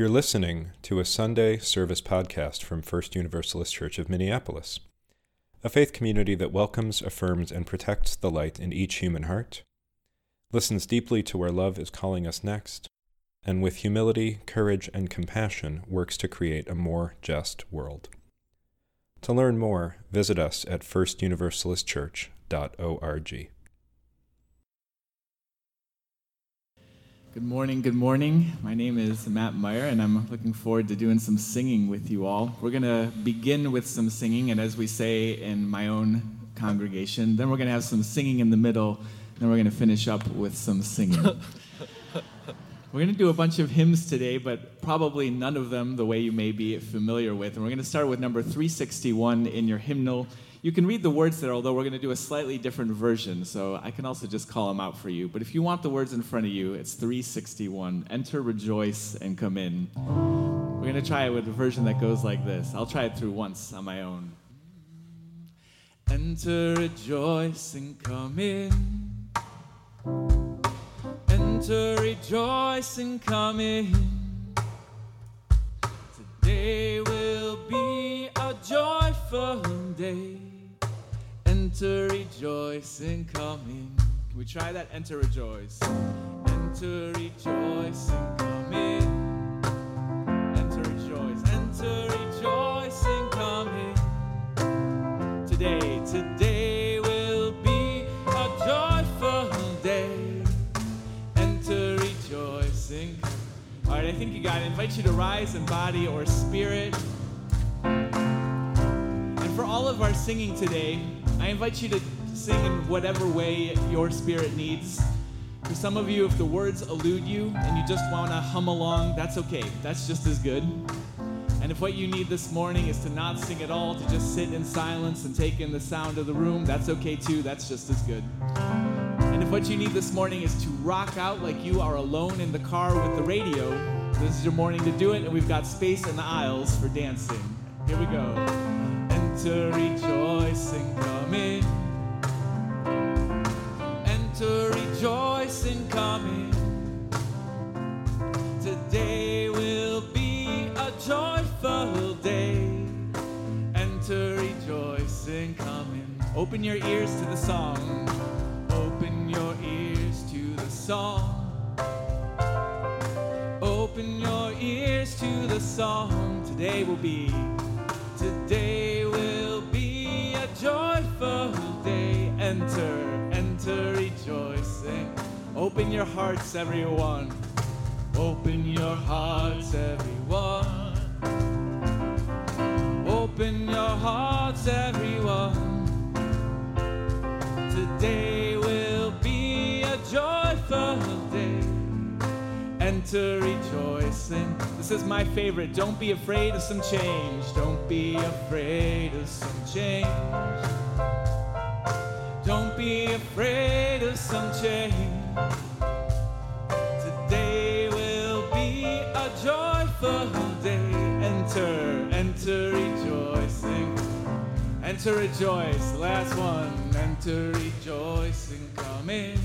You're listening to a Sunday service podcast from First Universalist Church of Minneapolis, a faith community that welcomes, affirms, and protects the light in each human heart, listens deeply to where love is calling us next, and with humility, courage, and compassion works to create a more just world. To learn more, visit us at firstuniversalistchurch.org. Good morning. My name is Matt Meyer, and I'm looking forward to doing some singing with you all. We're going to begin with some singing, and as we say in my own congregation, then we're going to have some singing in the middle, and then we're going to finish up with some singing. We're going to do a bunch of hymns today, but probably none of them the way you may be familiar with. And we're going to start with number 361 in your hymnal. You can read the words there, although we're going to do a slightly different version, so I can also just call them out for you. But if you want the words in front of you, it's 361. Enter, rejoice, and come in. We're going to try it with a version that goes like this. I'll try it through once on my own. Enter, rejoice, and come in. Enter, rejoice, and come in. Today will be a joyful day. Enter, rejoice, and come in. Can we try that? Enter, rejoice. Enter, rejoice, and come in. Enter, rejoice. Enter, rejoice, and come in. Today will be a joyful day. Enter, rejoice, and come in. All right, I think you got it. I invite you to rise in body or spirit. And for all of our singing today, I invite you to sing in whatever way your spirit needs. For some of you, if the words elude you and you just want to hum along, that's okay. That's just as good. And if what you need this morning is to not sing at all, to just sit in silence and take in the sound of the room, that's okay too. That's just as good. And if what you need this morning is to rock out like you are alone in the car with the radio, this is your morning to do it, and we've got space in the aisles for dancing. Here we go. Enter, rejoice, and come in. Enter, rejoice, and come in. Today will be a joyful day. Enter, rejoice, and come in. Open your ears to the song. Open your ears to the song. Open your ears to the song. Today will be a joyful day. Enter, rejoicing. Open your hearts, everyone. Open your hearts, everyone. Open your hearts, everyone. Today will be a joyful day. Enter, rejoicing. This is my favorite. Don't be afraid of some change. Don't be afraid of some change. Don't be afraid of some change. Today will be a joyful day. Enter, rejoicing. Enter, rejoice. Last one. Enter, rejoice, and come in.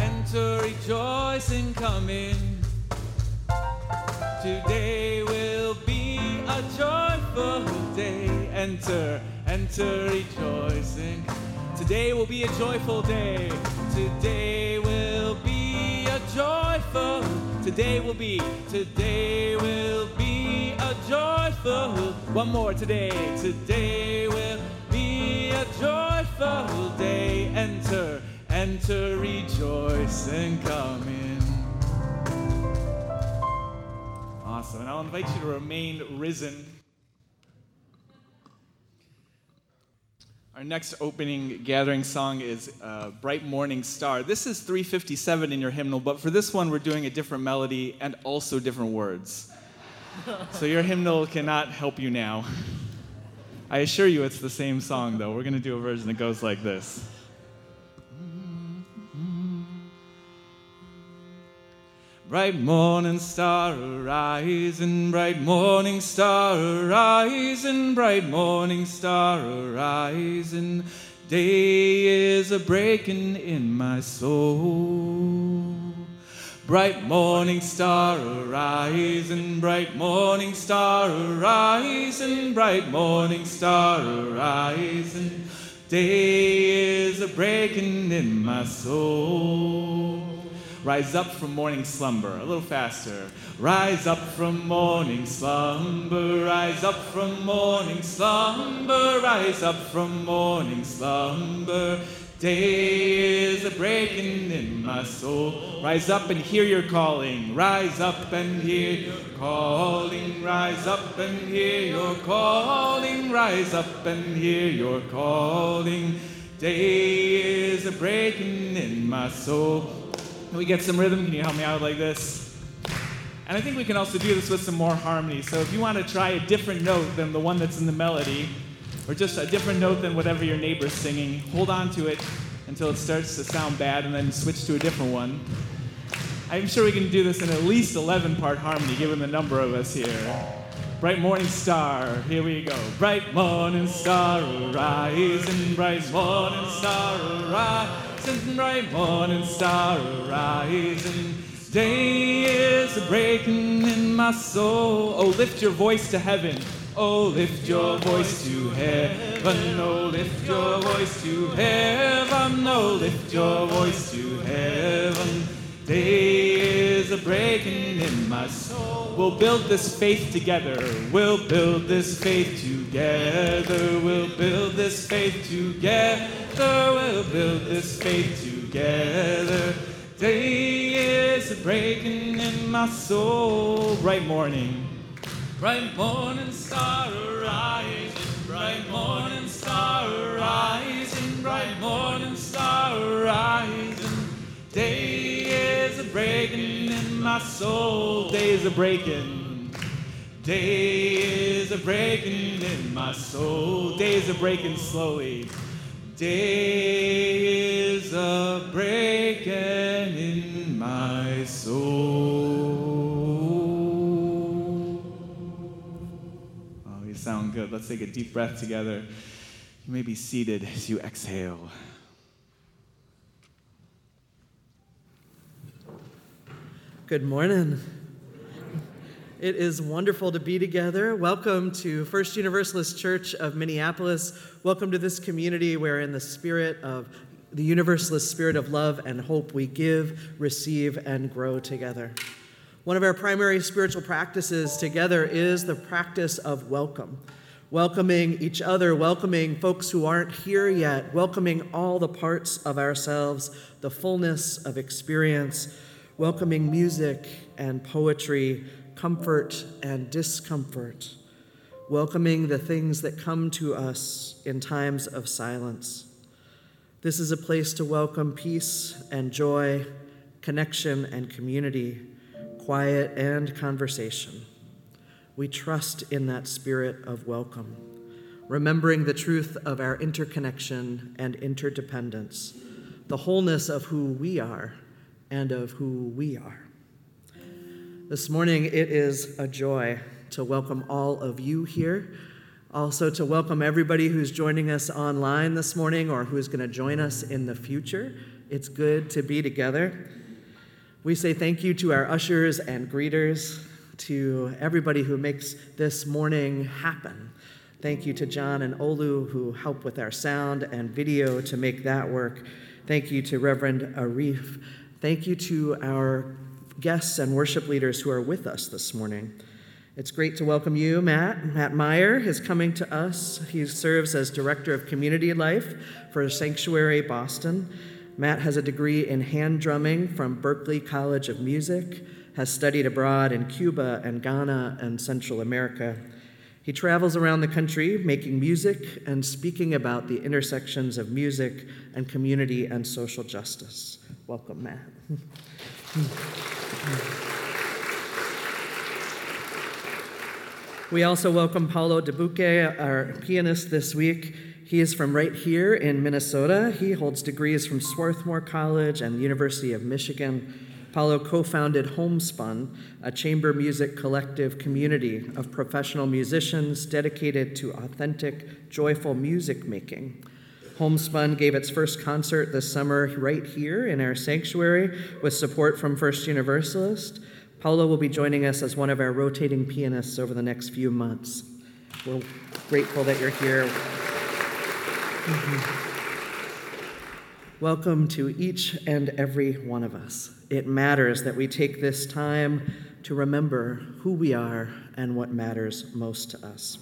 Enter, rejoice, and come in. Today will be a joyful day. Enter, rejoicing. Today will be a joyful day. Today will be a joyful. One more today. Today will be a joyful day. Enter, rejoice, and come in. Awesome. And I'll invite you to remain risen. Our next opening gathering song is Bright Morning Star. This is 357 in your hymnal, but for this one, we're doing a different melody and also different words. So your hymnal cannot help you now. I assure you it's the same song, though. We're going to do a version that goes like this. Bright morning star, arising. Bright morning star, arising. Bright morning star, arising. Day is a breaking in my soul. Bright morning star arise and bright morning star arise and bright morning star arise and day is a breaking in my soul. Rise up from morning slumber, a little faster. Rise up from morning slumber, rise up from morning slumber, rise up from morning slumber. Day is a breaking in my soul. Rise up and hear your calling. Rise up and hear your calling. Rise up and hear your calling. Rise up and hear your calling. Day is a breaking in my soul. Can we get some rhythm? Can you help me out like this? And I think we can also do this with some more harmony. So if you want to try a different note than the one that's in the melody, or just a different note than whatever your neighbor's singing, hold on to it until it starts to sound bad and then switch to a different one. I'm sure we can do this in at least 11-part harmony, given the number of us here. Bright morning star, here we go. Bright morning star, arise, and bright morning star, arise, and bright morning star, arise, and day is breaking in my soul. Oh, lift your voice to heaven. Oh, lift your voice to heaven. Oh, lift your voice to heaven. Oh, lift your voice to heaven. Day is a breaking in my soul. We'll build this faith together. We'll build this faith together. We'll build this faith together. We'll build this faith together. Day is a breaking in my soul. Bright morning. Bright morning star arise, bright morning star arise, and bright morning star arise, and day is a breaking in my soul. Day is a breaking. Day is a breaking in my soul. Day is a breaking slowly. Day is a breaking in my soul. Sound good. Let's take a deep breath together. You may be seated as you exhale. Good morning. It is wonderful to be together. Welcome to First Universalist Church of Minneapolis. Welcome to this community where in the spirit of the Universalist spirit of love and hope we give, receive, and grow together. One of our primary spiritual practices together is the practice of welcome. Welcoming each other, welcoming folks who aren't here yet, welcoming all the parts of ourselves, the fullness of experience, welcoming music and poetry, comfort and discomfort, welcoming the things that come to us in times of silence. This is a place to welcome peace and joy, connection and community, quiet and conversation. We trust in that spirit of welcome, remembering the truth of our interconnection and interdependence, the wholeness of who we are and of who we are. This morning, it is a joy to welcome all of you here, also to welcome everybody who's joining us online this morning or who's going to join us in the future. It's good to be together. We say thank you to our ushers and greeters, to everybody who makes this morning happen. Thank you to John and Olu, who help with our sound and video to make that work. Thank you to Reverend Arif. Thank you to our guests and worship leaders who are with us this morning. It's great to welcome you, Matt. Matt Meyer is coming to us. He serves as Director of Community Life for Sanctuary Boston. Matt has a degree in hand drumming from Berklee College of Music, has studied abroad in Cuba and Ghana and Central America. He travels around the country making music and speaking about the intersections of music and community and social justice. Welcome, Matt. We also welcome Paolo DeBuque, our pianist this week. He is from right here in Minnesota. He holds degrees from Swarthmore College and the University of Michigan. Paolo co-founded Homespun, a chamber music collective community of professional musicians dedicated to authentic, joyful music making. Homespun gave its first concert this summer right here in our sanctuary with support from First Universalist. Paolo will be joining us as one of our rotating pianists over the next few months. We're grateful that you're here. Welcome to each and every one of us. It matters that we take this time to remember who we are and what matters most to us.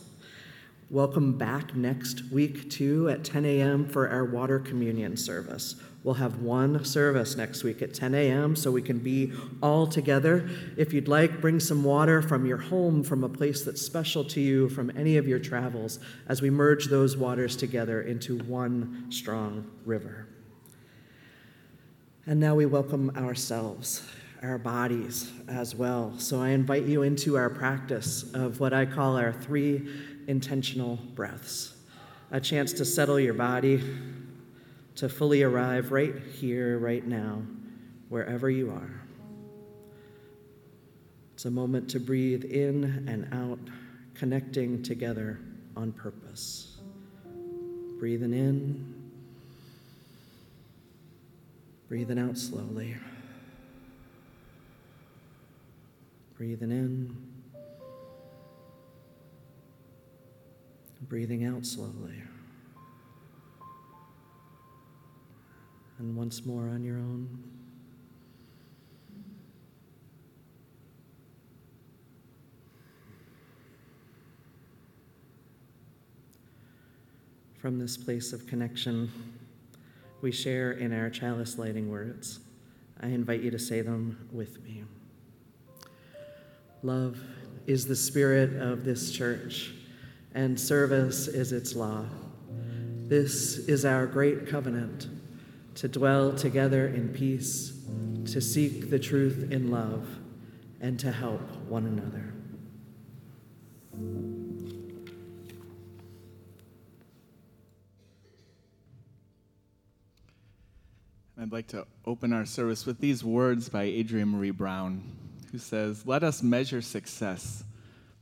Welcome back next week, too, at 10 a.m. for our water communion service. We'll have one service next week at 10 a.m. so we can be all together. If you'd like, bring some water from your home, from a place that's special to you, from any of your travels, as we merge those waters together into one strong river. And now we welcome ourselves, our bodies as well. So I invite you into our practice of what I call our three intentional breaths. A chance to settle your body, to fully arrive right here, right now, wherever you are. It's a moment to breathe in and out, connecting together on purpose. Breathing in, breathing out slowly. Breathing in, breathing out slowly. And once more on your own. From this place of connection, we share in our chalice lighting words. I invite you to say them with me. Love is the spirit of this church, and service is its law. This is our great covenant, to dwell together in peace, to seek the truth in love, and to help one another. I'd like to open our service with these words by Adrienne Maree Brown, who says, "Let us measure success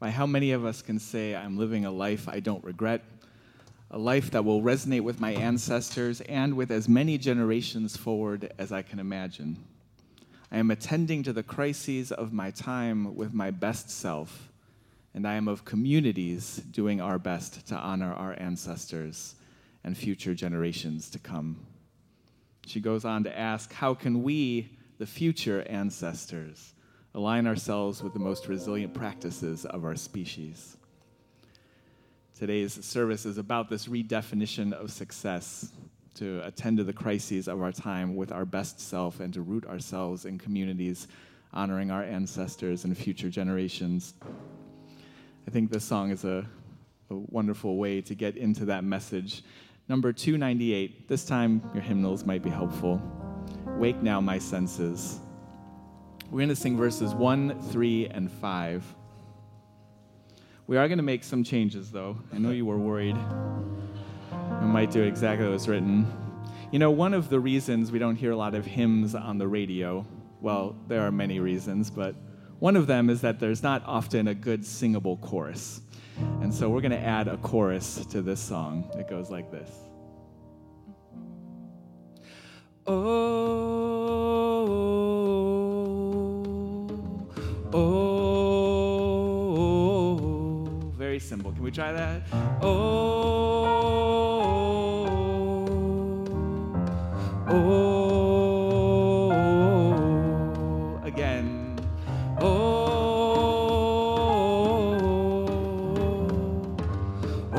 by how many of us can say I'm living a life I don't regret, a life that will resonate with my ancestors and with as many generations forward as I can imagine. I am attending to the crises of my time with my best self, and I am of communities doing our best to honor our ancestors and future generations to come." She goes on to ask, how can we, the future ancestors, align ourselves with the most resilient practices of our species? Today's service is about this redefinition of success, to attend to the crises of our time with our best self and to root ourselves in communities honoring our ancestors and future generations. I think this song is a wonderful way to get into that message. Number 298, this time your hymnals might be helpful. Wake Now, My Senses. We're going to sing verses 1, 3, and 5. We are going to make some changes, though. I know you were worried. We might do exactly what's written. You know, one of the reasons we don't hear a lot of hymns on the radio, well, there are many reasons, but one of them is that there's not often a good singable chorus. And so we're going to add a chorus to this song. It goes like this. Oh, oh, oh. Very simple. Can we try that? Oh, oh, oh. Again. Oh, oh, oh, oh.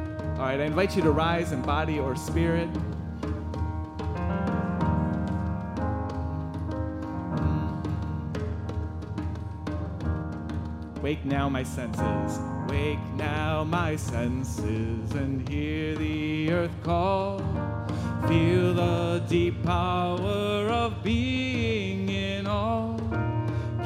All right, I invite you to rise in body or spirit. Wake now, my senses, wake now, my senses, and hear the earth call. Feel the deep power of being in all.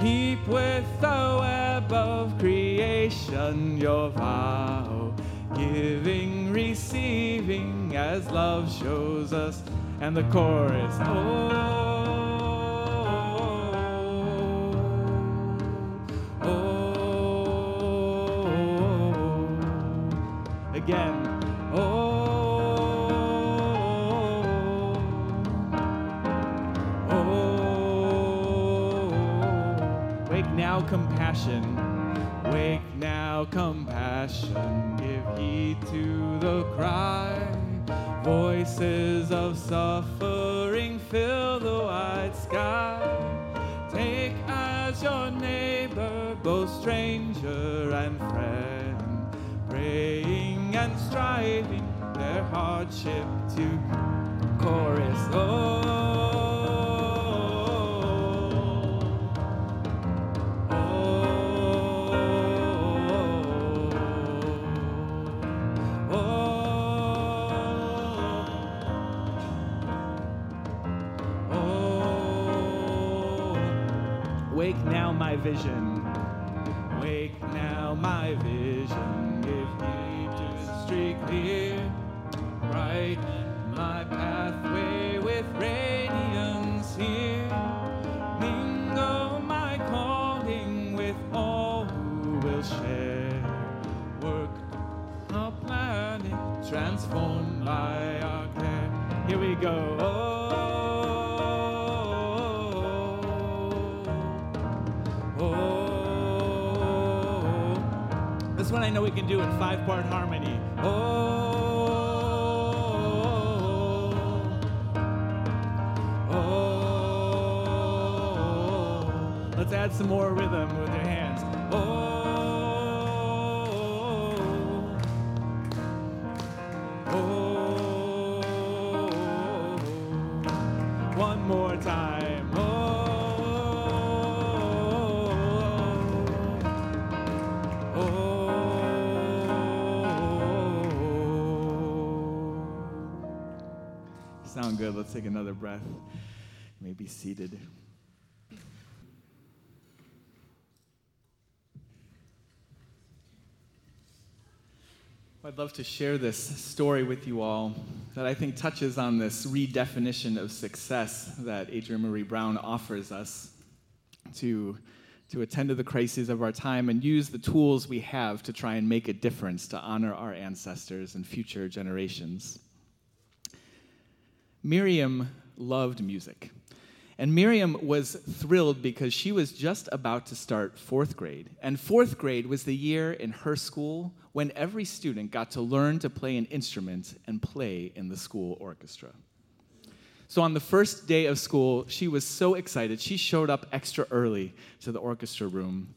Keep with the web of creation your vow, giving, receiving, as love shows us. And the chorus, oh. Again. Wake now, compassion. Wake now, compassion. Give heed to the cry. Voices of suffering fill the wide sky. Take as your neighbor both stranger and friend, praying and striving their hardship to chorus. Oh. Wake now my vision, wake now my vision, give heed to the street clear, brighten my pathway with radiance here, mingle my calling with all who will share, work our planet, transformed by our care. Here we go. Oh. This one I know we can do in 5-part harmony. Oh, oh, oh, oh. Let's add some more rhythm with your hands. Oh, oh, oh. One more time. Oh. Sound good? Let's take another breath. You may be seated. I'd love to share this story with you all that I think touches on this redefinition of success that Adrienne Maree Brown offers us to attend to the crises of our time and use the tools we have to try and make a difference to honor our ancestors and future generations. Miriam loved music, and Miriam was thrilled because she was just about to start 4th grade, and 4th grade was the year in her school when every student got to learn to play an instrument and play in the school orchestra. So on the first day of school, she was so excited, she showed up extra early to the orchestra room,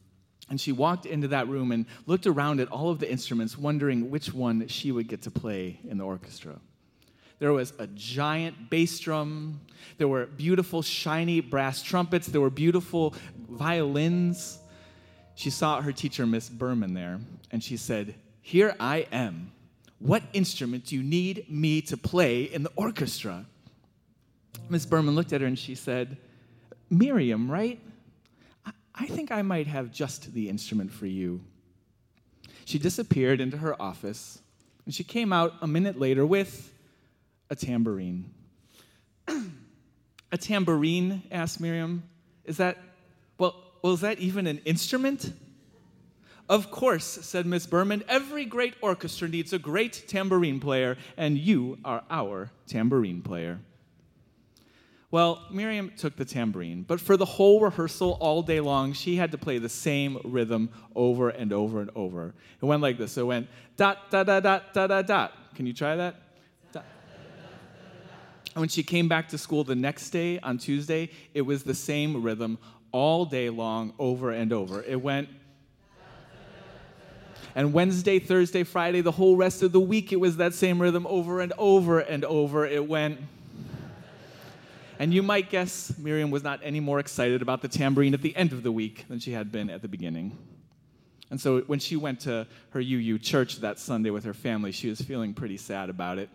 and she walked into that room and looked around at all of the instruments, wondering which one she would get to play in the orchestra. There was a giant bass drum. There were beautiful, shiny brass trumpets. There were beautiful violins. She saw her teacher, Miss Berman, there, and she said, "Here I am. What instrument do you need me to play in the orchestra?" Miss Berman looked at her and she said, "Miriam, right? I think I might have just the instrument for you." She disappeared into her office, and she came out a minute later with a tambourine. "A tambourine?" asked Miriam. "Is that, well, is that even an instrument?" "Of course," said Miss Berman. "Every great orchestra needs a great tambourine player, and you are our tambourine player." Well, Miriam took the tambourine, but for the whole rehearsal all day long, she had to play the same rhythm over and over and over. It went like this. It went dot, dot, dot, dot, dot, dot, dot. Can you try that? And when she came back to school the next day, on Tuesday, it was the same rhythm all day long, over and over. It went. And Wednesday, Thursday, Friday, the whole rest of the week, it was that same rhythm over and over and over. It went. And you might guess Miriam was not any more excited about the tambourine at the end of the week than she had been at the beginning. And so when she went to her UU church that Sunday with her family, she was feeling pretty sad about it.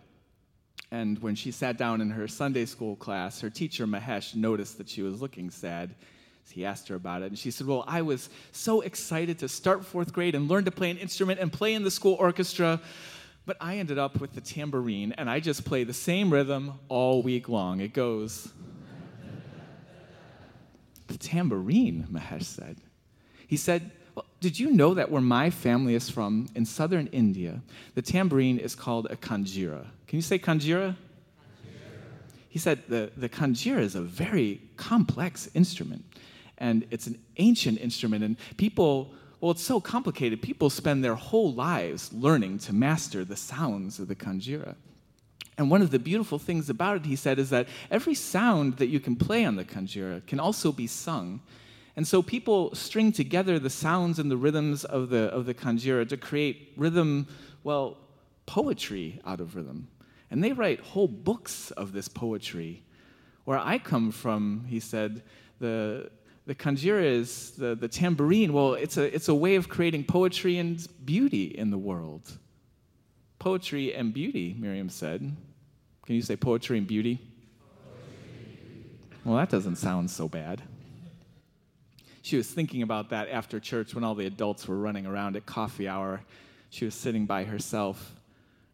And when she sat down in her Sunday school class, her teacher, Mahesh, noticed that she was looking sad. So he asked her about it, and she said, "Well, I was so excited to start 4th grade and learn to play an instrument and play in the school orchestra, but I ended up with the tambourine, and I just play the same rhythm all week long. It goes." "The tambourine," Mahesh said. He said, "Well, did you know that where my family is from, in southern India, the tambourine is called a kanjira?" Can you say kanjira? Kanjira. He said the kanjira is a very complex instrument, and it's an ancient instrument, and people, well, it's so complicated, people spend their whole lives learning to master the sounds of the kanjira. And one of the beautiful things about it, he said, is that every sound that you can play on the kanjira can also be sung. And so people string together the sounds and the rhythms of the kanjira to create rhythm, well, poetry out of rhythm. And they write whole books of this poetry. Where I come from, he said, the kanjira is the tambourine. Well, it's a way of creating poetry and beauty in the world. Poetry and beauty, Miriam said. Can you say poetry and beauty? Well, that doesn't sound so bad. She was thinking about that after church when all the adults were running around at coffee hour. She was sitting by herself,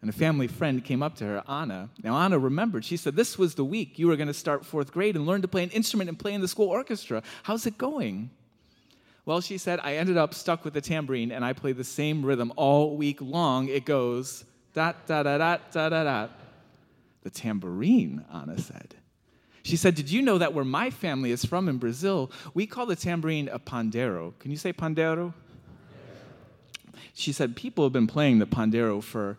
and a family friend came up to her, Anna. Now, Anna remembered. She said, this was the week you were going to start 4th grade and learn to play an instrument and play in the school orchestra. How's it going? Well, she said, I ended up stuck with the tambourine, and I play the same rhythm all week long. It goes, dot, dot, dot, dot, dot, dot. The tambourine, Anna said. She said, did you know that where my family is from in Brazil, we call the tambourine a pandeiro? Can you say pandeiro? Yeah. She said, people have been playing the pandeiro for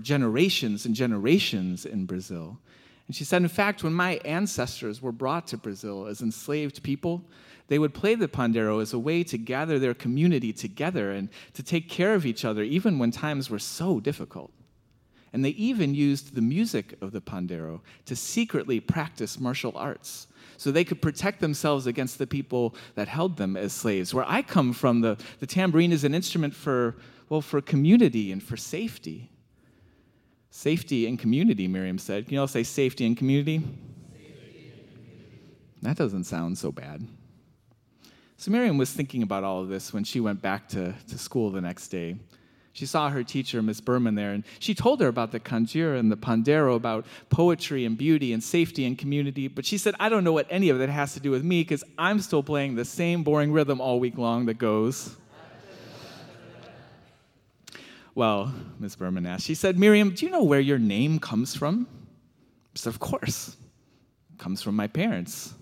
generations and generations in Brazil. And she said, in fact, when my ancestors were brought to Brazil as enslaved people, they would play the pandeiro as a way to gather their community together and to take care of each other, even when times were so difficult. And they even used the music of the pandeiro to secretly practice martial arts so they could protect themselves against the people that held them as slaves. Where I come from, the tambourine is an instrument for community and for safety. Safety and community, Miriam said. Can you all say safety and community? Safety and community. That doesn't sound so bad. So Miriam was thinking about all of this when she went back to school the next day. She saw her teacher, Miss Berman, there, and she told her about the kanjira and the pandeiro, about poetry and beauty and safety and community, but she said, I don't know what any of that has to do with me because I'm still playing the same boring rhythm all week long that goes. Well, Miss Berman asked, she said, Miriam, do you know where your name comes from? She said, of course. It comes from my parents.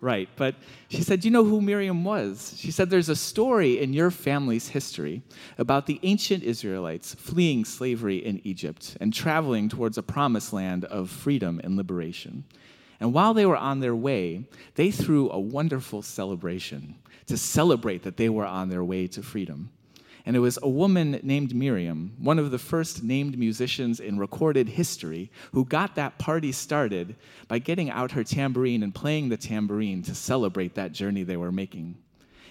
Right, but she said, do you know who Miriam was? She said, there's a story in your family's history about the ancient Israelites fleeing slavery in Egypt and traveling towards a promised land of freedom and liberation. And while they were on their way, they threw a wonderful celebration to celebrate that they were on their way to freedom. And it was a woman named Miriam, one of the first named musicians in recorded history, who got that party started by getting out her tambourine and playing the tambourine to celebrate that journey they were making.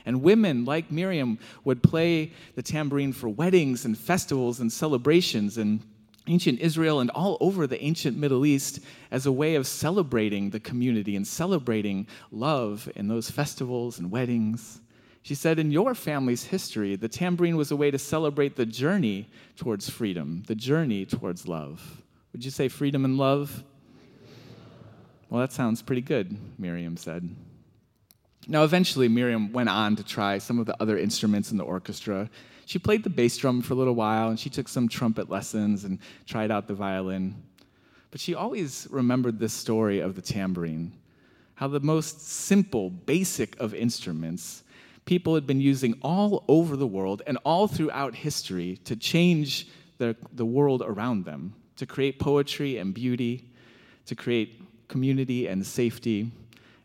And women like Miriam would play the tambourine for weddings and festivals and celebrations in ancient Israel and all over the ancient Middle East as a way of celebrating the community and celebrating love in those festivals and weddings. She said, in your family's history, the tambourine was a way to celebrate the journey towards freedom, the journey towards love. Would you say freedom and love? Well, that sounds pretty good, Miriam said. Now, eventually, Miriam went on to try some of the other instruments in the orchestra. She played the bass drum for a little while, and she took some trumpet lessons and tried out the violin. But she always remembered this story of the tambourine, how the most simple, basic of instruments people had been using all over the world and all throughout history to change the world around them, to create poetry and beauty, to create community and safety,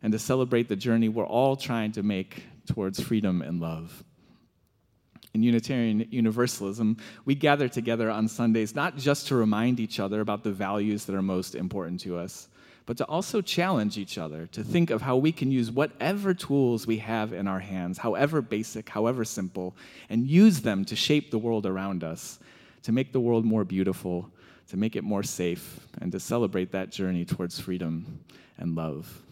and to celebrate the journey we're all trying to make towards freedom and love. In Unitarian Universalism, we gather together on Sundays not just to remind each other about the values that are most important to us, but to also challenge each other to think of how we can use whatever tools we have in our hands, however basic, however simple, and use them to shape the world around us, to make the world more beautiful, to make it more safe, and to celebrate that journey towards freedom and love.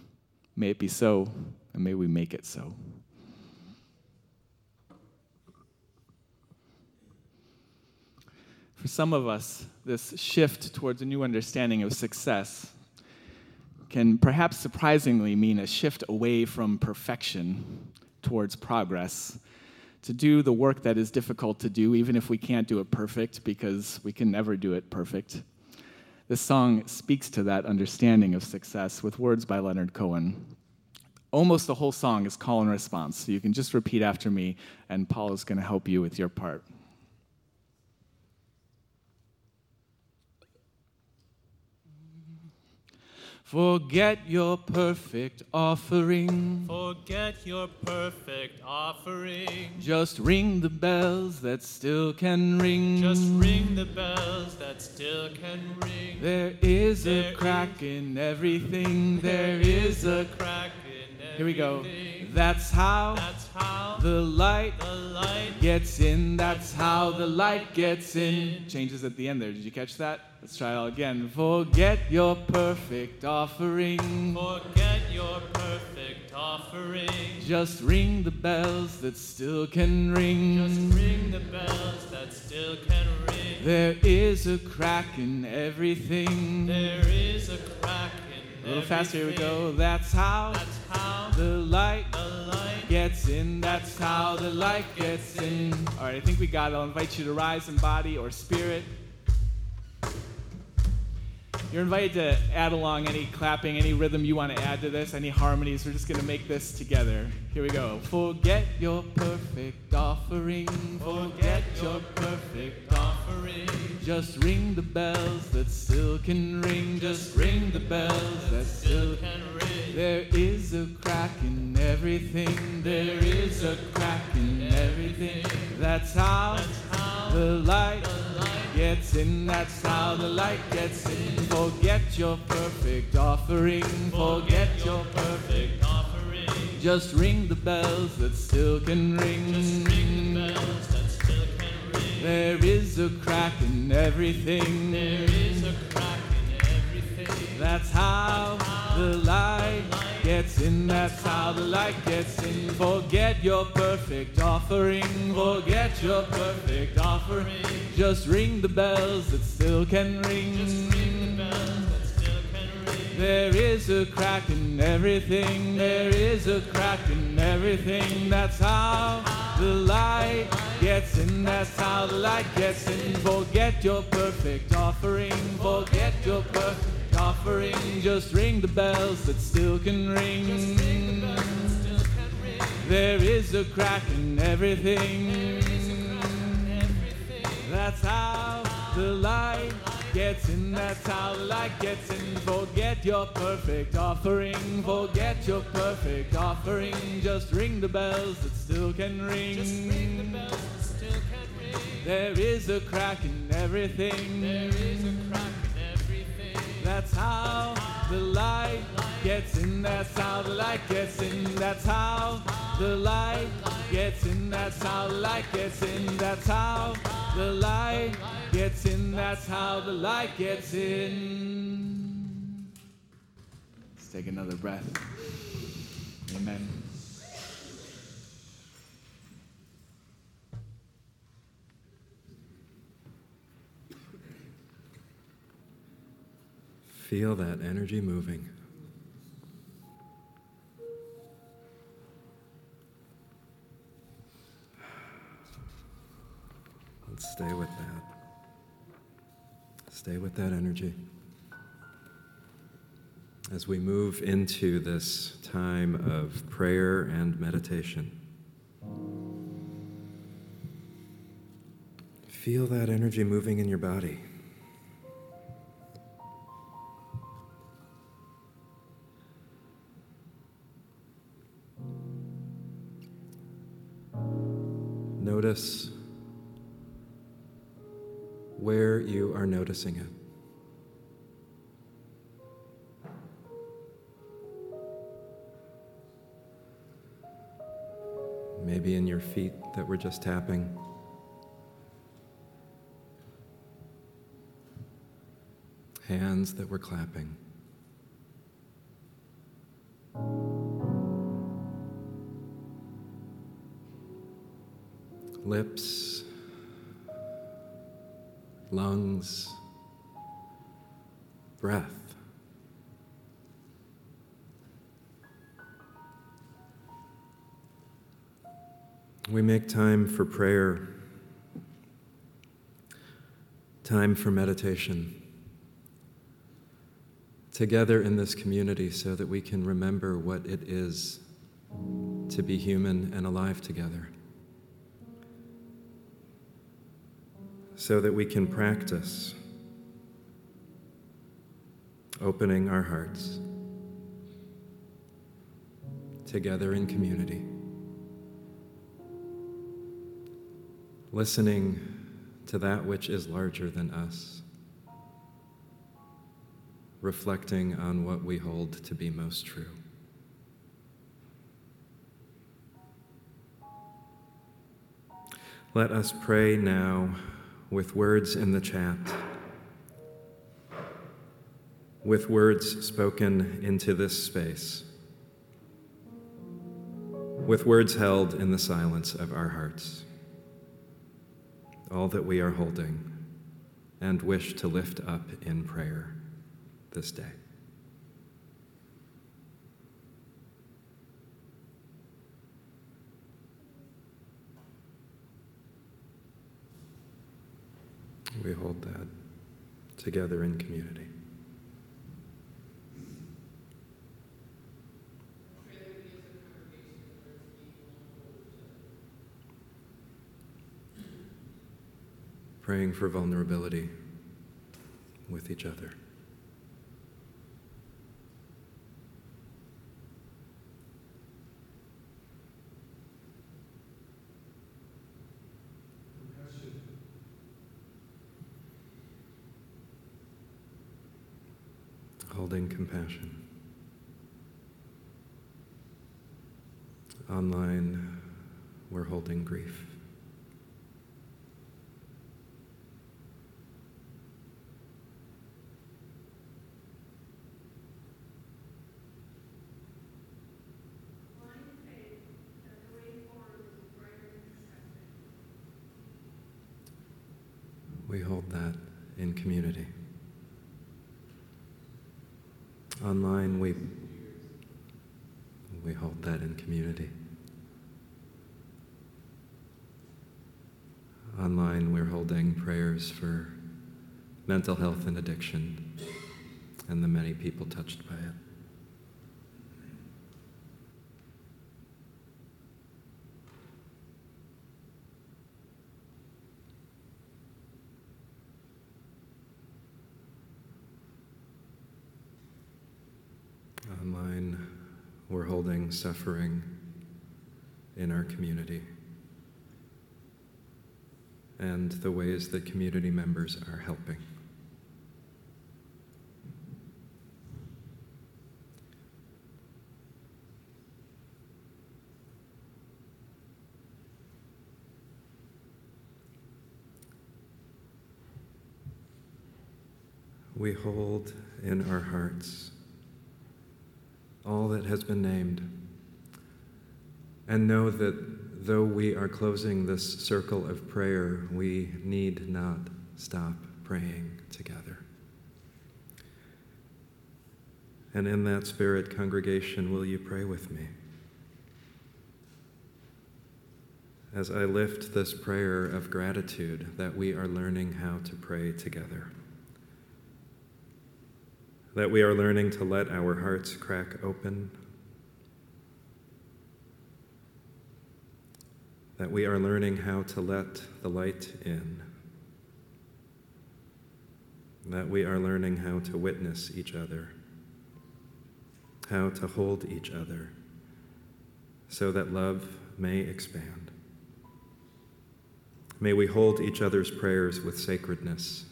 May it be so, and may we make it so. For some of us, this shift towards a new understanding of success can perhaps surprisingly mean a shift away from perfection towards progress, to do the work that is difficult to do, even if we can't do it perfect, because we can never do it perfect. This song speaks to that understanding of success with words by Leonard Cohen. Almost the whole song is call and response. So you can just repeat after me, and Paolo's going to help you with your part. Forget your perfect offering. Forget your perfect offering. Just ring the bells that still can ring. Just ring the bells that still can ring. There is a crack in everything. There is a crack in everything. Here we go. That's how the light gets in. That's how the light gets in. Changes at the end there. Did you catch that? Let's try it all again. Forget your perfect offering. Forget your perfect offering. Just ring the bells that still can ring. Just ring the bells that still can ring. There is a crack in everything. There is a crack in everything. A little faster, here we go. That's how the light gets in. That's how the light gets in. All right, I think we got it. I'll invite you to rise in body or spirit. You're invited to add along any clapping, any rhythm you want to add to this, any harmonies. We're just going to make this together. Here we go. Forget your perfect offering. Forget your perfect offering. Just ring the bells that still can ring. Just ring the bells that still can ring. There is a crack in everything. There is a crack in everything. That's how the light gets in. That's how the light gets in. Forget your perfect offering. Forget your perfect offering. Just ring the bells that still can ring. Just ring the bells that still can ring. There is a crack in everything. There is a crack in everything. That's how the light gets in. That's how the light gets in. Forget your perfect offering. Forget your perfect offering. Just ring the bells that still can ring. Just ring the bells that still can ring. There is a crack in everything. There is a crack in everything. That's how the light gets in. That's how the light gets in. Forget your perfect offering. Forget your perfect offering. Just ring the bells that still can ring. Just ring the bells that still can ring. There is a crack in everything. There is a crack in everything. That's how the light gets in. That's how the light gets in. Forget your perfect offering. Forget your perfect offering. Just ring the bells that still can ring. Just ring the bells that still can ring. There is a crack in everything. There is a crack. That's how the light gets in. That's how the light gets in. That's how the light gets in. That's how the light gets in. That's how the light gets in. That's how the light gets in. Let's take another breath. Amen. Feel that energy moving. Let's stay with that. Stay with that energy. As we move into this time of prayer and meditation, feel that energy moving in your body. Notice where you are noticing it. Maybe in your feet that were just tapping. Hands that were clapping. Lips, lungs, breath. We make time for prayer, time for meditation, together in this community so that we can remember what it is to be human and alive together, so that we can practice opening our hearts together in community, listening to that which is larger than us, reflecting on what we hold to be most true. Let us pray now with words in the chat, with words spoken into this space, with words held in the silence of our hearts, all that we are holding and wish to lift up in prayer this day. We hold that together in community. Praying for vulnerability with each other. Holding compassion. Online, we're holding grief. We hold that in community. Online, we hold that in community. Online, we're holding prayers for mental health and addiction and the many people touched by it. We're holding suffering in our community and the ways that community members are helping. We hold in our hearts all that has been named, and know that though we are closing this circle of prayer, we need not stop praying together. And in that spirit, congregation, will you pray with me? As I lift this prayer of gratitude that we are learning how to pray together, that we are learning to let our hearts crack open, that we are learning how to let the light in, that we are learning how to witness each other, how to hold each other, so that love may expand. May we hold each other's prayers with sacredness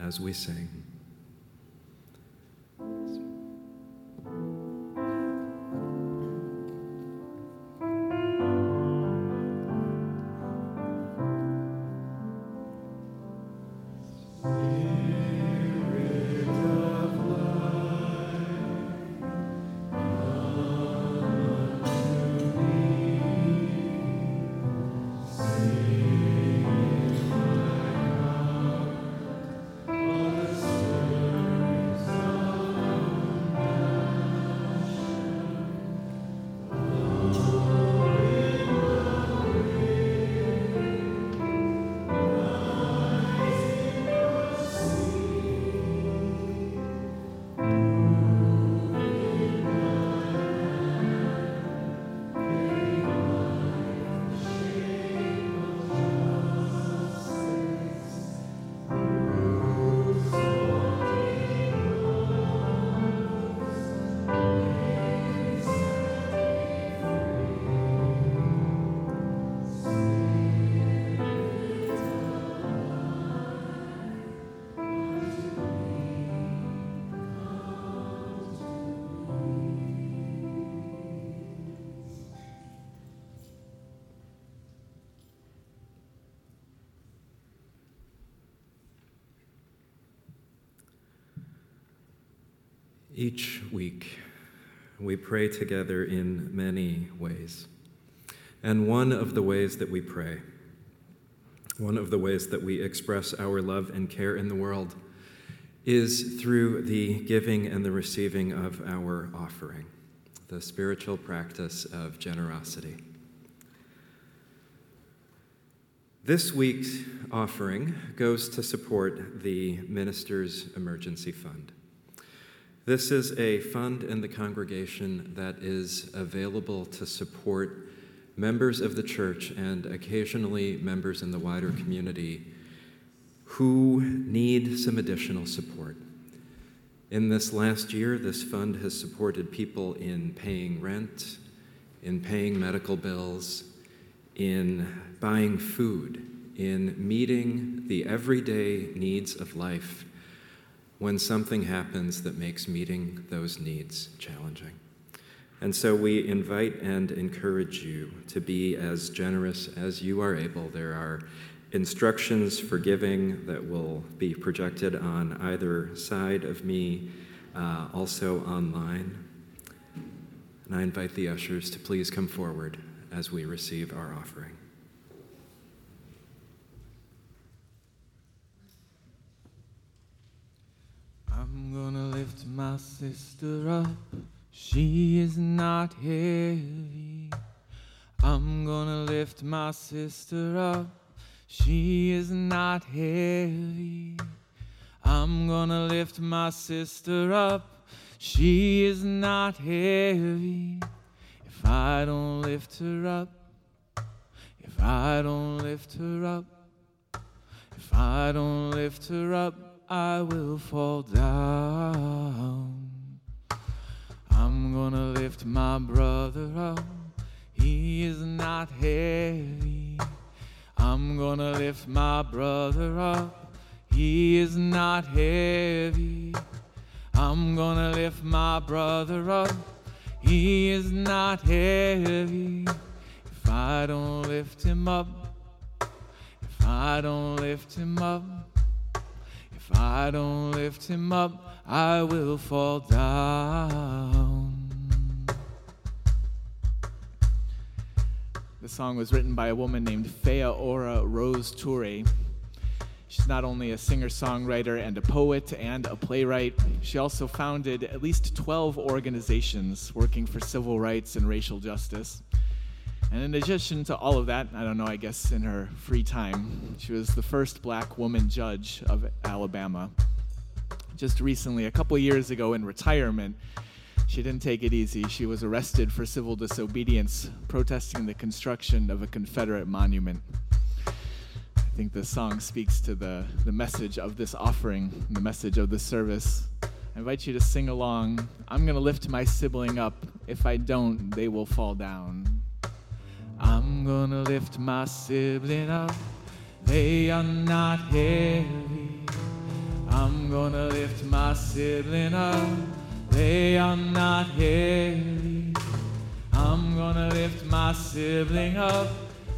as we sing. Each week, we pray together in many ways. And one of the ways that we pray, one of the ways that we express our love and care in the world, is through the giving and the receiving of our offering, the spiritual practice of generosity. This week's offering goes to support the Minister's Emergency Fund. This is a fund in the congregation that is available to support members of the church and occasionally members in the wider community who need some additional support. In this last year, this fund has supported people in paying rent, in paying medical bills, in buying food, in meeting the everyday needs of life when something happens that makes meeting those needs challenging. And so we invite and encourage you to be as generous as you are able. There are instructions for giving that will be projected on either side of me, also online. And I invite the ushers to please come forward as we receive our offering. I'm gonna lift my sister up, she is not heavy. I'm gonna lift my sister up, she is not heavy. I'm gonna lift my sister up, she is not heavy. If I don't lift her up, if I don't lift her up, if I don't lift her up, I will fall down. I'm gonna lift my brother up, he is not heavy. I'm gonna lift my brother up, he is not heavy. I'm gonna lift my brother up, he is not heavy. If I don't lift him up, if I don't lift him up, if I don't lift him up, I will fall down. This song was written by a woman named Faya Ora Rose Toure. She's not only a singer-songwriter and a poet and a playwright, she also founded at least 12 organizations working for civil rights and racial justice. And in addition to all of that, I don't know, I guess in her free time, she was the first black woman judge of Alabama. Just recently, a couple years ago in retirement, she didn't take it easy. She was arrested for civil disobedience, protesting the construction of a Confederate monument. I think this song speaks to the message of this offering, the message of this service. I invite you to sing along. I'm gonna lift my sibling up. If I don't, they will fall down. I'm gonna lift my sibling up. They are not heavy. I'm gonna lift my sibling up. They are not heavy. I'm gonna lift my sibling up.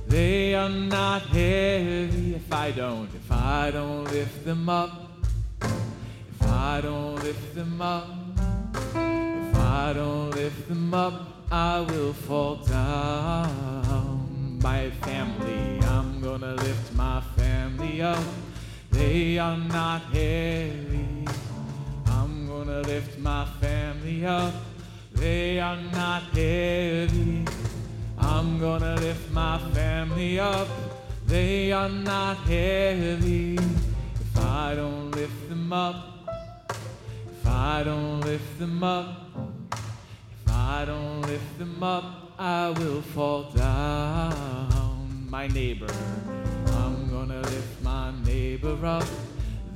They are not heavy. If I don't lift them up, if I don't lift them up, if I don't lift them up, I will fall down. My family, I'm gonna lift my family up. They are not heavy. I'm gonna lift my family up. They are not heavy. I'm gonna lift my family up, they are not heavy. If I don't lift them up, if I don't lift them up, if I don't lift them up, I will fall down. My neighbor, I'm gonna lift my neighbor up,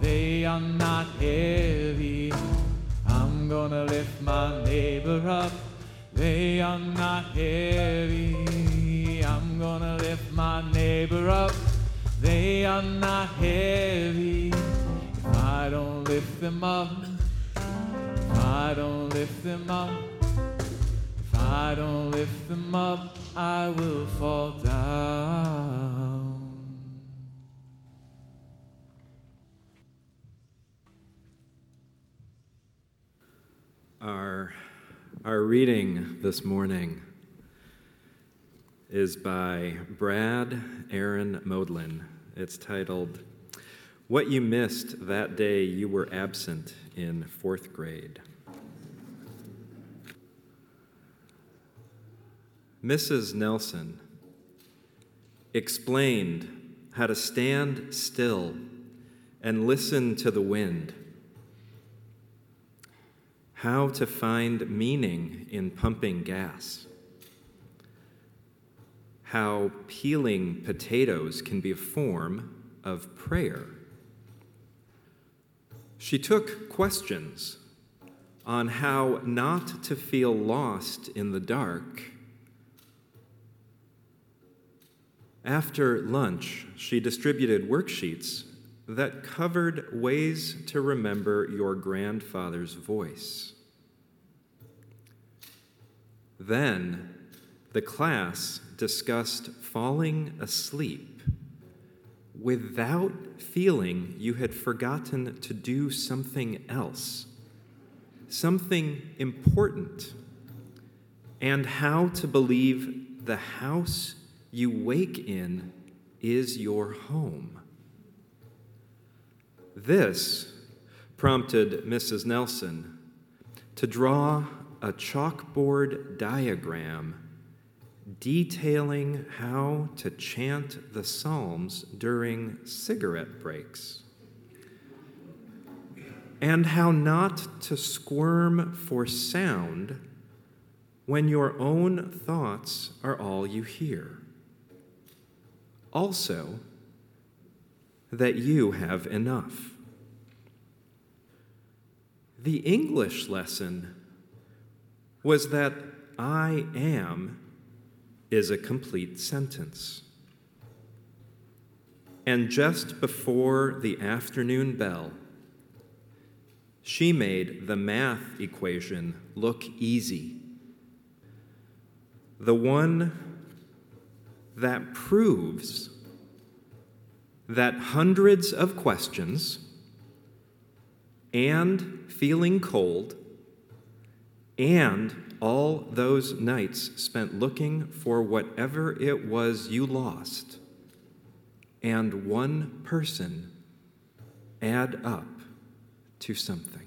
they are not heavy. I'm gonna lift my neighbor up, they are not heavy. I'm gonna lift my neighbor up. They are not heavy. If I don't lift them up, if I don't lift them up, if I don't lift them up, I will fall down. Our reading this morning is by Brad Aaron Modlin. It's titled, What You Missed That Day You Were Absent in Fourth Grade. Mrs. Nelson explained how to stand still and listen to the wind, how to find meaning in pumping gas, how peeling potatoes can be a form of prayer. She took questions on how not to feel lost in the dark. After lunch, she distributed worksheets that covered ways to remember your grandfather's voice. Then, the class discussed falling asleep without feeling you had forgotten to do something else, something important, and how to believe the house you wake in is your home. This prompted Mrs. Nelson to draw a chalkboard diagram detailing how to chant the Psalms during cigarette breaks, and how not to squirm for sound when your own thoughts are all you hear. Also, that you have enough. The English lesson was that I am is a complete sentence. And just before the afternoon bell, she made the math equation look easy. The one that proves that hundreds of questions and feeling cold and all those nights spent looking for whatever it was you lost and one person add up to something.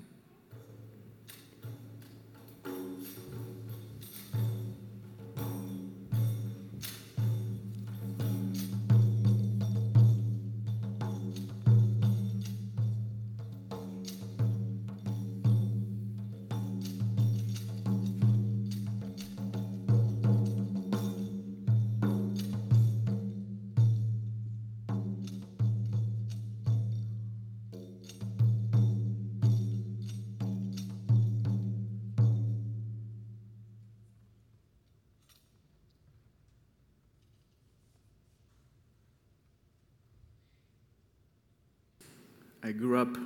I grew up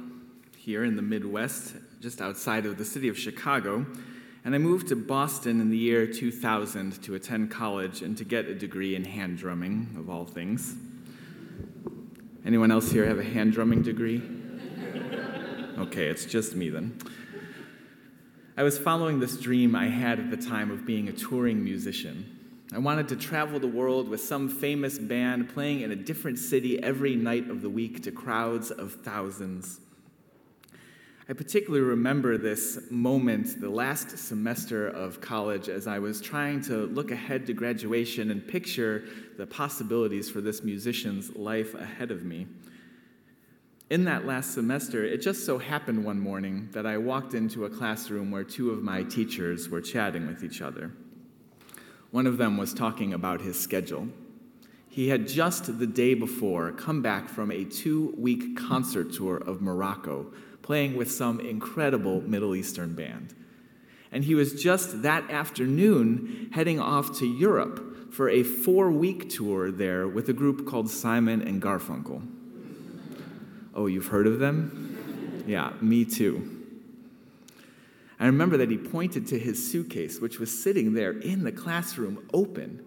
here in the Midwest, just outside of the city of Chicago, and I moved to Boston in the year 2000 to attend college and to get a degree in hand drumming, of all things. Anyone else here have a hand drumming degree? Okay, it's just me then. I was following this dream I had at the time of being a touring musician. I wanted to travel the world with some famous band playing in a different city every night of the week to crowds of thousands. I particularly remember this moment the last semester of college as I was trying to look ahead to graduation and picture the possibilities for this musician's life ahead of me. In that last semester, it just so happened one morning that I walked into a classroom where two of my teachers were chatting with each other. One of them was talking about his schedule. He had just the day before come back from a 2-week concert tour of Morocco, playing with some incredible Middle Eastern band. And he was just that afternoon heading off to Europe for a 4-week tour there with a group called Simon and Garfunkel. Oh, you've heard of them? Yeah, me too. I remember that he pointed to his suitcase, which was sitting there in the classroom open.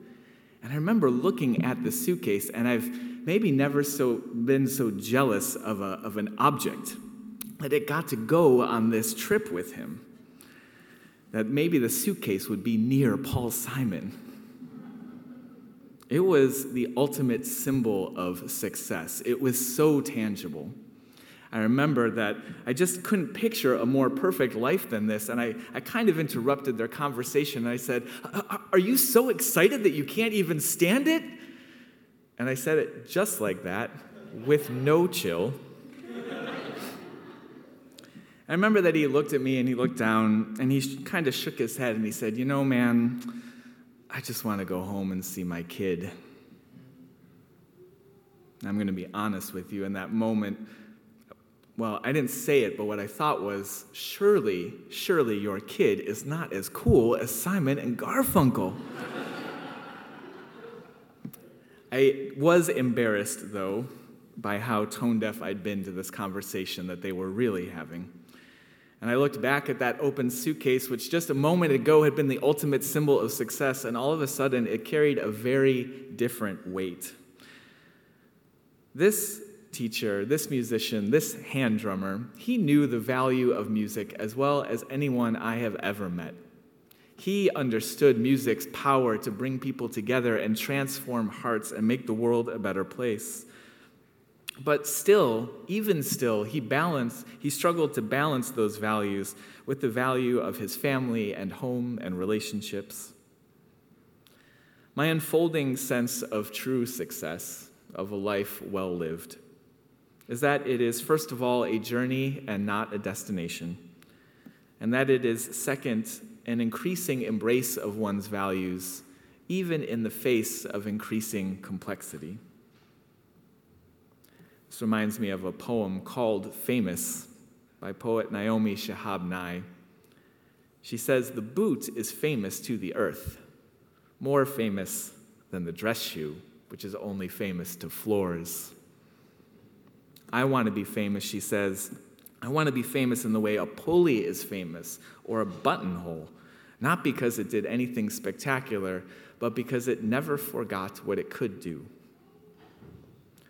And I remember looking at the suitcase, and I've maybe never been so jealous of an object that it got to go on this trip with him. that maybe the suitcase would be near Paul Simon. It was the ultimate symbol of success. It was so tangible. I remember that I just couldn't picture a more perfect life than this, and I kind of interrupted their conversation, and I said, "Are you so excited that you can't even stand it?" And I said it just like that, with no chill. I remember that he looked at me, and he looked down, and he kind of shook his head, and he said, "You know, man, I just want to go home and see my kid." I'm going to be honest with you, in that moment, well, I didn't say it, but what I thought was, surely your kid is not as cool as Simon and Garfunkel. I was embarrassed, though, by how tone-deaf I'd been to this conversation that they were really having. And I looked back at that open suitcase, which just a moment ago had been the ultimate symbol of success, and all of a sudden it carried a very different weight. This teacher, this musician, this hand drummer, he knew the value of music as well as anyone I have ever met. He understood music's power to bring people together and transform hearts and make the world a better place. But still, even still, he struggled to balance those values with the value of his family and home and relationships. My unfolding sense of true success, of a life well lived, is that it is, first of all, a journey and not a destination, and that it is, second, an increasing embrace of one's values, even in the face of increasing complexity. This reminds me of a poem called Famous by poet Naomi Shihab Nye. She says, "The boot is famous to the earth, more famous than the dress shoe, which is only famous to floors." I want to be famous, she says. I want to be famous in the way a pulley is famous, or a buttonhole, not because it did anything spectacular, but because it never forgot what it could do.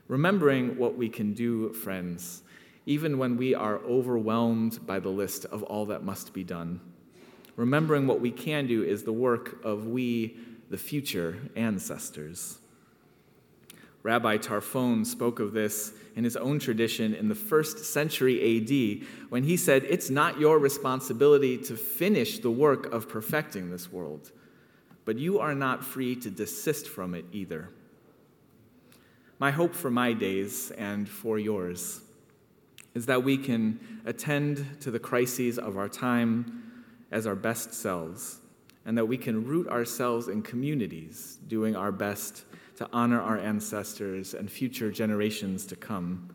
Remembering what we can do, friends, even when we are overwhelmed by the list of all that must be done. Remembering what we can do is the work of we, the future ancestors. Rabbi Tarfon spoke of this in his own tradition in the 1st century AD when he said, "It's not your responsibility to finish the work of perfecting this world, but you are not free to desist from it either." My hope for my days and for yours is that we can attend to the crises of our time as our best selves, and that we can root ourselves in communities doing our best to honor our ancestors and future generations to come.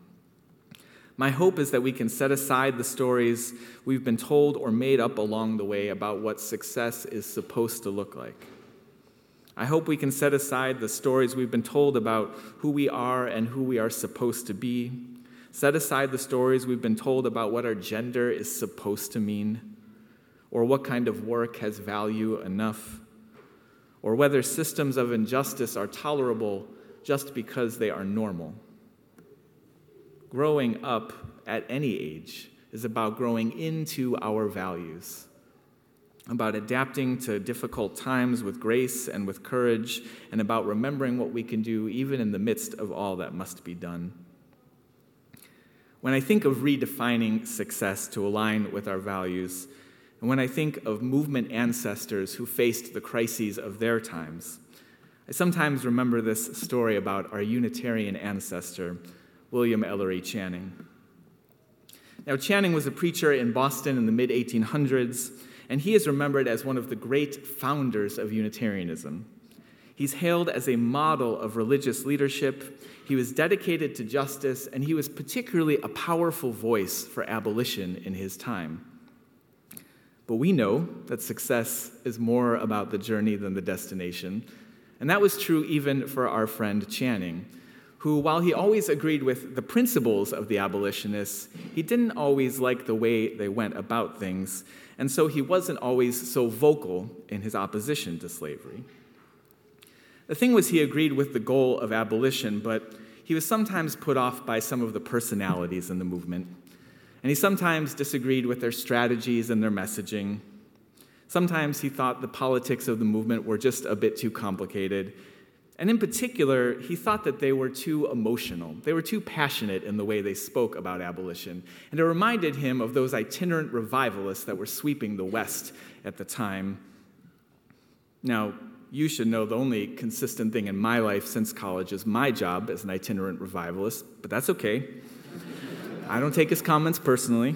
My hope is that we can set aside the stories we've been told or made up along the way about what success is supposed to look like. I hope we can set aside the stories we've been told about who we are and who we are supposed to be, set aside the stories we've been told about what our gender is supposed to mean, or what kind of work has value enough, or whether systems of injustice are tolerable just because they are normal. Growing up at any age is about growing into our values, about adapting to difficult times with grace and with courage, and about remembering what we can do even in the midst of all that must be done. When I think of redefining success to align with our values, and when I think of movement ancestors who faced the crises of their times, I sometimes remember this story about our Unitarian ancestor, William Ellery Channing. Now, Channing was a preacher in Boston in the mid-1800s, and he is remembered as one of the great founders of Unitarianism. He's hailed as a model of religious leadership, he was dedicated to justice, and he was particularly a powerful voice for abolition in his time. But we know that success is more about the journey than the destination, and that was true even for our friend Channing, who, while he always agreed with the principles of the abolitionists, he didn't always like the way they went about things, and so he wasn't always so vocal in his opposition to slavery. The thing was, he agreed with the goal of abolition, but he was sometimes put off by some of the personalities in the movement. And he sometimes disagreed with their strategies and their messaging. Sometimes he thought the politics of the movement were just a bit too complicated. And in particular, he thought that they were too emotional. They were too passionate in the way they spoke about abolition. And it reminded him of those itinerant revivalists that were sweeping the West at the time. Now, you should know the only consistent thing in my life since college is my job as an itinerant revivalist, but that's okay. I don't take his comments personally.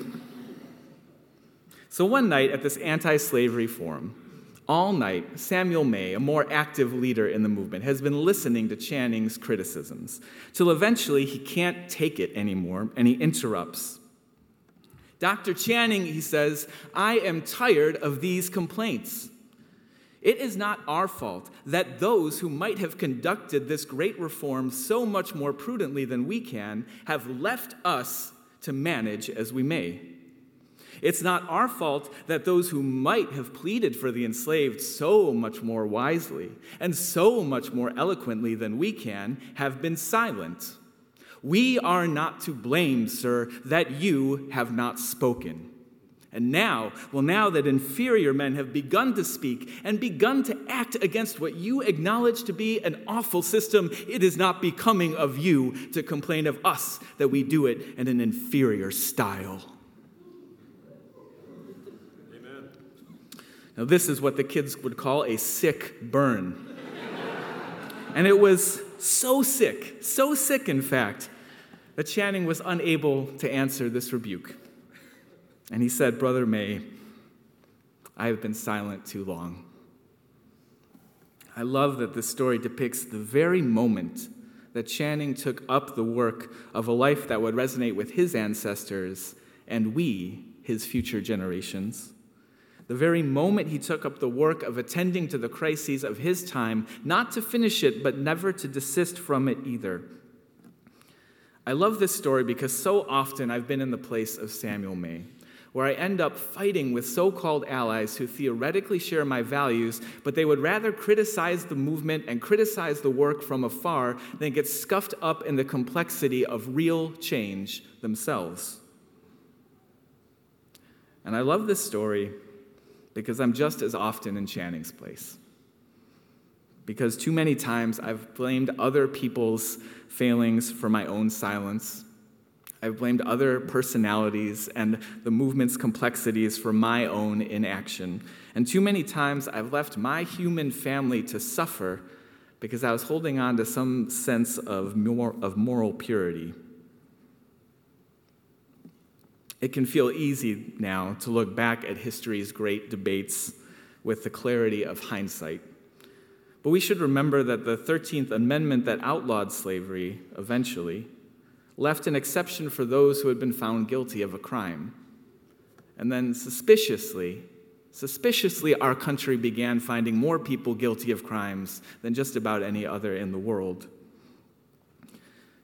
So one night at this anti-slavery forum, all night, Samuel May, a more active leader in the movement, has been listening to Channing's criticisms, till eventually he can't take it anymore, and he interrupts. "Dr. Channing," he says, "I am tired of these complaints. It is not our fault that those who might have conducted this great reform so much more prudently than we can have left us to manage as we may. It's not our fault that those who might have pleaded for the enslaved so much more wisely and so much more eloquently than we can have been silent. We are not to blame, sir, that you have not spoken. And now that inferior men have begun to speak and begun to act against what you acknowledge to be an awful system, it is not becoming of you to complain of us that we do it in an inferior style." Now, this is what the kids would call a sick burn. And it was so sick, in fact, that Channing was unable to answer this rebuke. And he said, "Brother May, I have been silent too long." I love that this story depicts the very moment that Channing took up the work of a life that would resonate with his ancestors and we, his future generations. The very moment he took up the work of attending to the crises of his time, not to finish it, but never to desist from it either. I love this story because so often I've been in the place of Samuel May, where I end up fighting with so-called allies who theoretically share my values, but they would rather criticize the movement and criticize the work from afar than get scuffed up in the complexity of real change themselves. And I love this story because I'm just as often in Channing's place. Because too many times I've blamed other people's failings for my own silence. I've blamed other personalities and the movement's complexities for my own inaction. And too many times I've left my human family to suffer because I was holding on to some sense of moral purity. It can feel easy now to look back at history's great debates with the clarity of hindsight. But we should remember that the 13th Amendment that outlawed slavery eventually left an exception for those who had been found guilty of a crime. And then suspiciously, our country began finding more people guilty of crimes than just about any other in the world.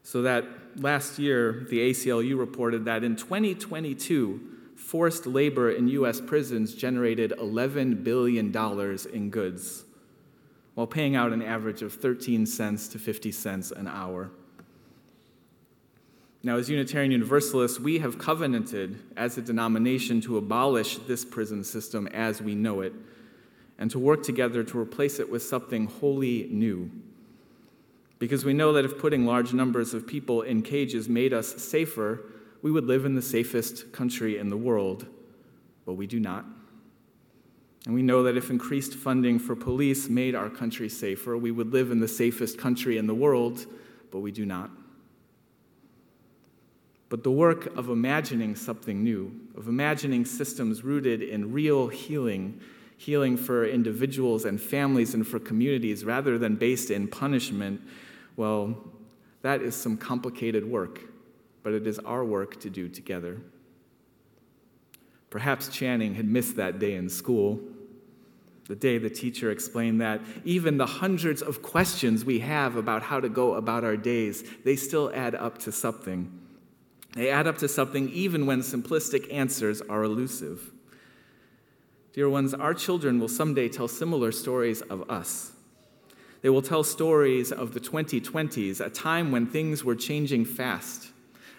So that last year, the ACLU reported that in 2022, forced labor in U.S. prisons generated $11 billion in goods, while paying out an average of 13 cents to 50 cents an hour. Now, as Unitarian Universalists, we have covenanted as a denomination to abolish this prison system as we know it, and to work together to replace it with something wholly new. Because we know that if putting large numbers of people in cages made us safer, we would live in the safest country in the world, but we do not. And we know that if increased funding for police made our country safer, we would live in the safest country in the world, but we do not. But the work of imagining something new, of imagining systems rooted in real healing for individuals and families and for communities rather than based in punishment, well, that is some complicated work, but it is our work to do together. Perhaps Channing had missed that day in school, the day the teacher explained that even the hundreds of questions we have about how to go about our days, they still add up to something. They add up to something even when simplistic answers are elusive. Dear ones, our children will someday tell similar stories of us. They will tell stories of the 2020s, a time when things were changing fast,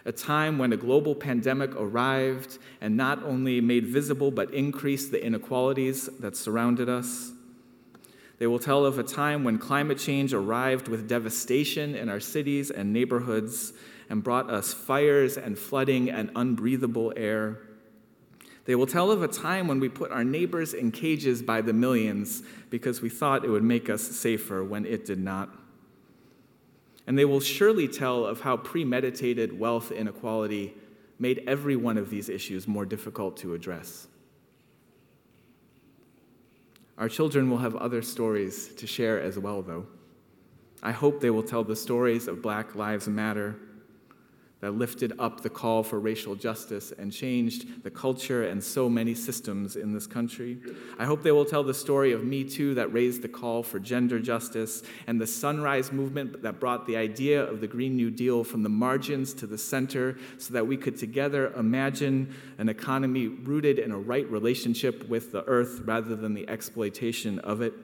a time when a global pandemic arrived and not only made visible but increased the inequalities that surrounded us. They will tell of a time when climate change arrived with devastation in our cities and neighborhoods and brought us fires and flooding and unbreathable air. They will tell of a time when we put our neighbors in cages by the millions because we thought it would make us safer when it did not. And they will surely tell of how premeditated wealth inequality made every one of these issues more difficult to address. Our children will have other stories to share as well, though. I hope they will tell the stories of Black Lives Matter that lifted up the call for racial justice and changed the culture and so many systems in this country. I hope they will tell the story of Me Too that raised the call for gender justice and the Sunrise Movement that brought the idea of the Green New Deal from the margins to the center so that we could together imagine an economy rooted in a right relationship with the earth rather than the exploitation of it.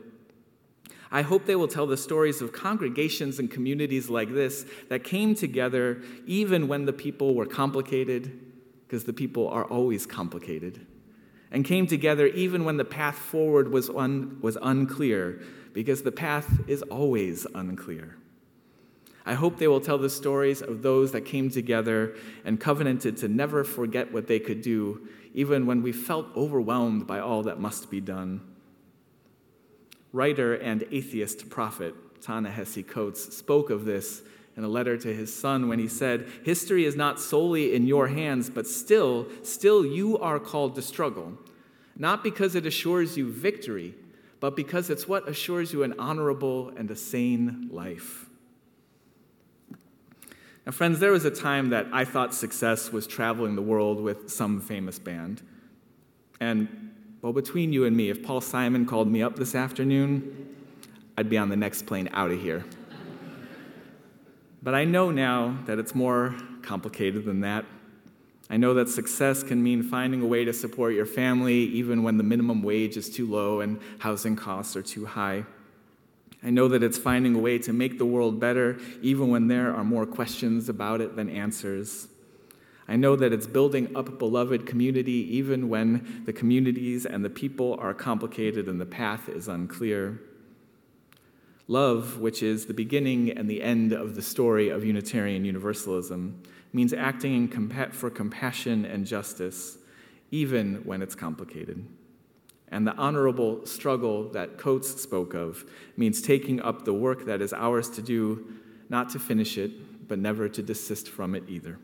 I hope they will tell the stories of congregations and communities like this that came together even when the people were complicated, because the people are always complicated, and came together even when the path forward was unclear, because the path is always unclear. I hope they will tell the stories of those that came together and covenanted to never forget what they could do, even when we felt overwhelmed by all that must be done. Writer and atheist prophet Ta-Nehisi Coates spoke of this in a letter to his son when he said, "History is not solely in your hands, but still you are called to struggle, not because it assures you victory, but because it's what assures you an honorable and a sane life." Now, friends, there was a time that I thought success was traveling the world with some famous band. And well, between you and me, if Paul Simon called me up this afternoon, I'd be on the next plane out of here. But I know now that it's more complicated than that. I know that success can mean finding a way to support your family even when the minimum wage is too low and housing costs are too high. I know that it's finding a way to make the world better even when there are more questions about it than answers. I know that it's building up beloved community even when the communities and the people are complicated and the path is unclear. Love, which is the beginning and the end of the story of Unitarian Universalism, means acting for compassion and justice, even when it's complicated. And the honorable struggle that Coates spoke of means taking up the work that is ours to do, not to finish it, but never to desist from it either.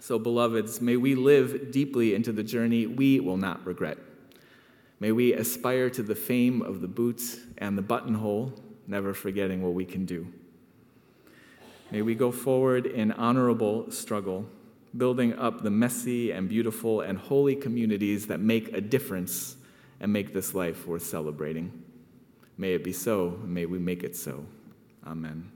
So, beloveds, may we live deeply into the journey we will not regret. May we aspire to the fame of the boots and the buttonhole, never forgetting what we can do. May we go forward in honorable struggle, building up the messy and beautiful and holy communities that make a difference and make this life worth celebrating. May it be so, and may we make it so. Amen.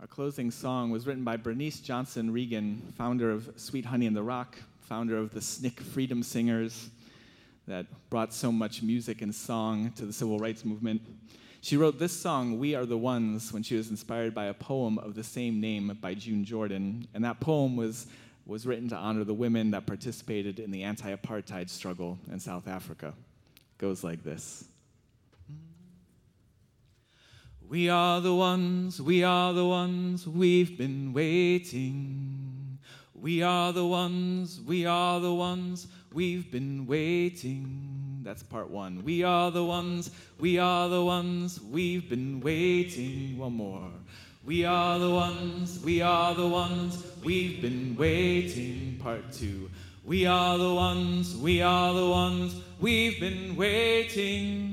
The closing song was written by Bernice Johnson Reagan, founder of Sweet Honey in the Rock, founder of the SNCC Freedom Singers, that brought so much music and song to the civil rights movement. She wrote this song, "We Are the Ones," when she was inspired by a poem of the same name by June Jordan. And that poem was written to honor the women that participated in the anti-apartheid struggle in South Africa. It goes like this. We are the ones, we are the ones, we've been waiting. We are the ones, we are the ones, we've been waiting. That's part one. We are the ones, we are the ones, we've been waiting. One more. We are the ones, we are the ones, we've been waiting. Part two. We are the ones, we are the ones, we've been waiting.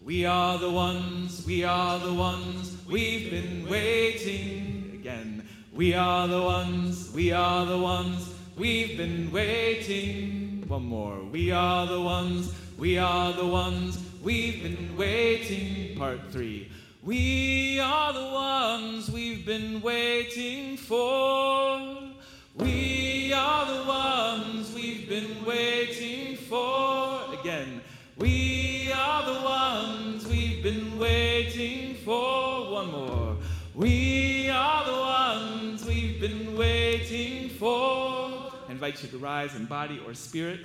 We are the ones, we are the ones, we've been waiting. Again. We are the ones, we are the ones, we've been waiting. One more. We are the ones, we are the ones, we've been waiting. Part three. We are the ones we've been waiting for. We are the ones we've been waiting for. Again. We are the ones we've been waiting for. One more. We are the ones we've been waiting for. I invite you to rise in body or spirit.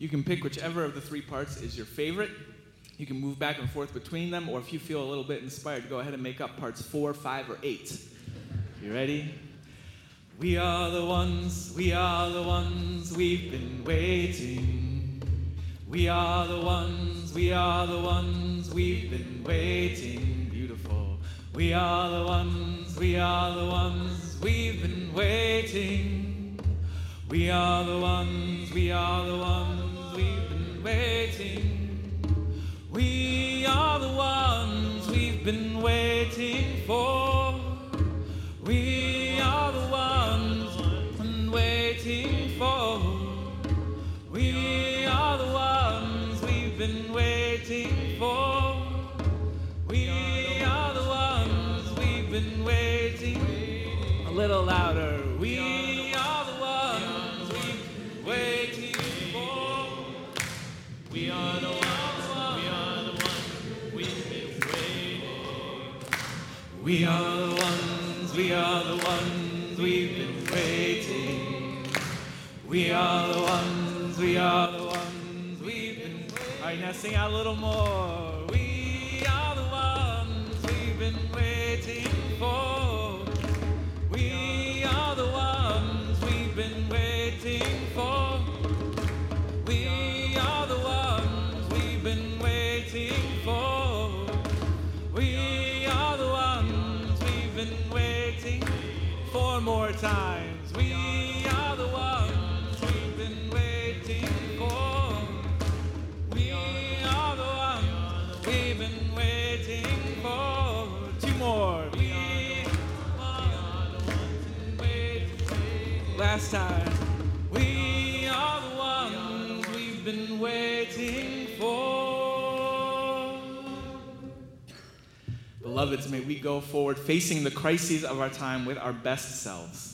You can pick whichever of the three parts is your favorite. You can move back and forth between them, or if you feel a little bit inspired, go ahead and make up parts 4, 5, or 8. You ready? We are the ones, we are the ones, we've been waiting. We are the ones, we are the ones, we've been waiting. Beautiful. We are the ones, we are the ones, we've been waiting. We are the ones, we are the ones, we've been waiting. We are the ones we've been waiting for. We are the ones we've been waiting for. We are the ones we've been waiting for. We are the ones we've been waiting for. A little louder. We are the ones we've been waiting for. We are the ones. We are the ones, we are the ones, we've been waiting. We are the ones, we are the ones, we've been waiting. All right, now sing out a little more. We are the ones we've been waiting for. We are the ones we've been waiting for. We are the ones we've been waiting for. We are the ones we've been waiting. 4 more times. We are the ones we've been waiting for. We are the ones we've been waiting for. 2 more. We are the ones we've been waiting. Last time. We are the ones we've been waiting for. Beloveds, may we go forward facing the crises of our time with our best selves.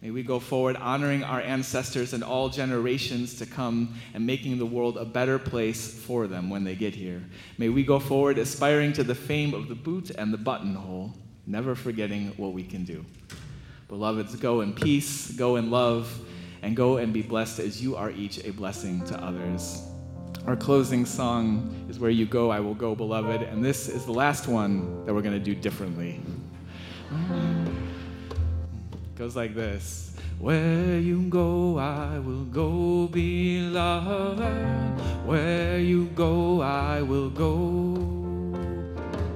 May we go forward honoring our ancestors and all generations to come and making the world a better place for them when they get here. May we go forward aspiring to the fame of the boot and the buttonhole, never forgetting what we can do. Beloveds, go in peace, go in love, and go and be blessed as you are each a blessing to others. Our closing song is Where You Go, I Will Go, Beloved, and this is the last one that we're going to do differently. Goes like this. Where you go, I will go, beloved. Where you go, I will go.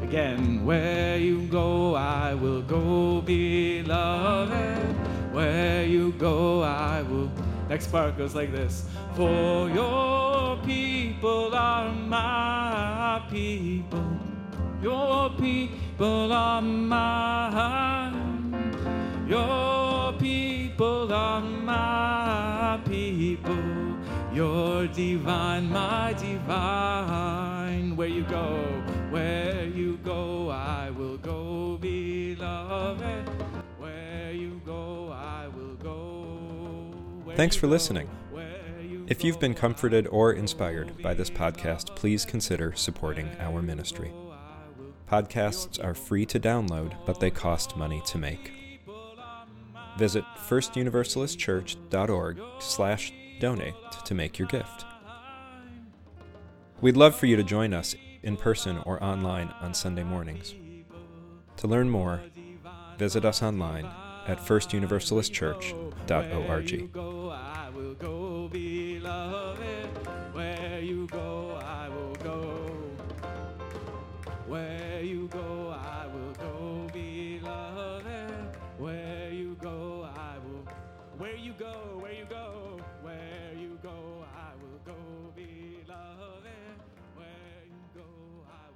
Again. Where you go, I will go, beloved. Where you go, I will. Next part goes like this. For your people are my people. Your people are mine. Your people are my people. You're divine, my divine. Where you go, I will go, beloved. Where you go, I will go. Thanks for listening. If you've been comforted or inspired by this podcast, please consider supporting our ministry. Podcasts are free to download, but they cost money to make. Visit firstuniversalistchurch.org/donate to make your gift. We'd love for you to join us in person or online on Sunday mornings. To learn more, visit us online at firstuniversalistchurch.org. Beloved, where you go, I will go. Where you go, I will go. Beloved, where you go, I will. Where you go, where you go, where you go, I will go. Beloved, where you go, I will.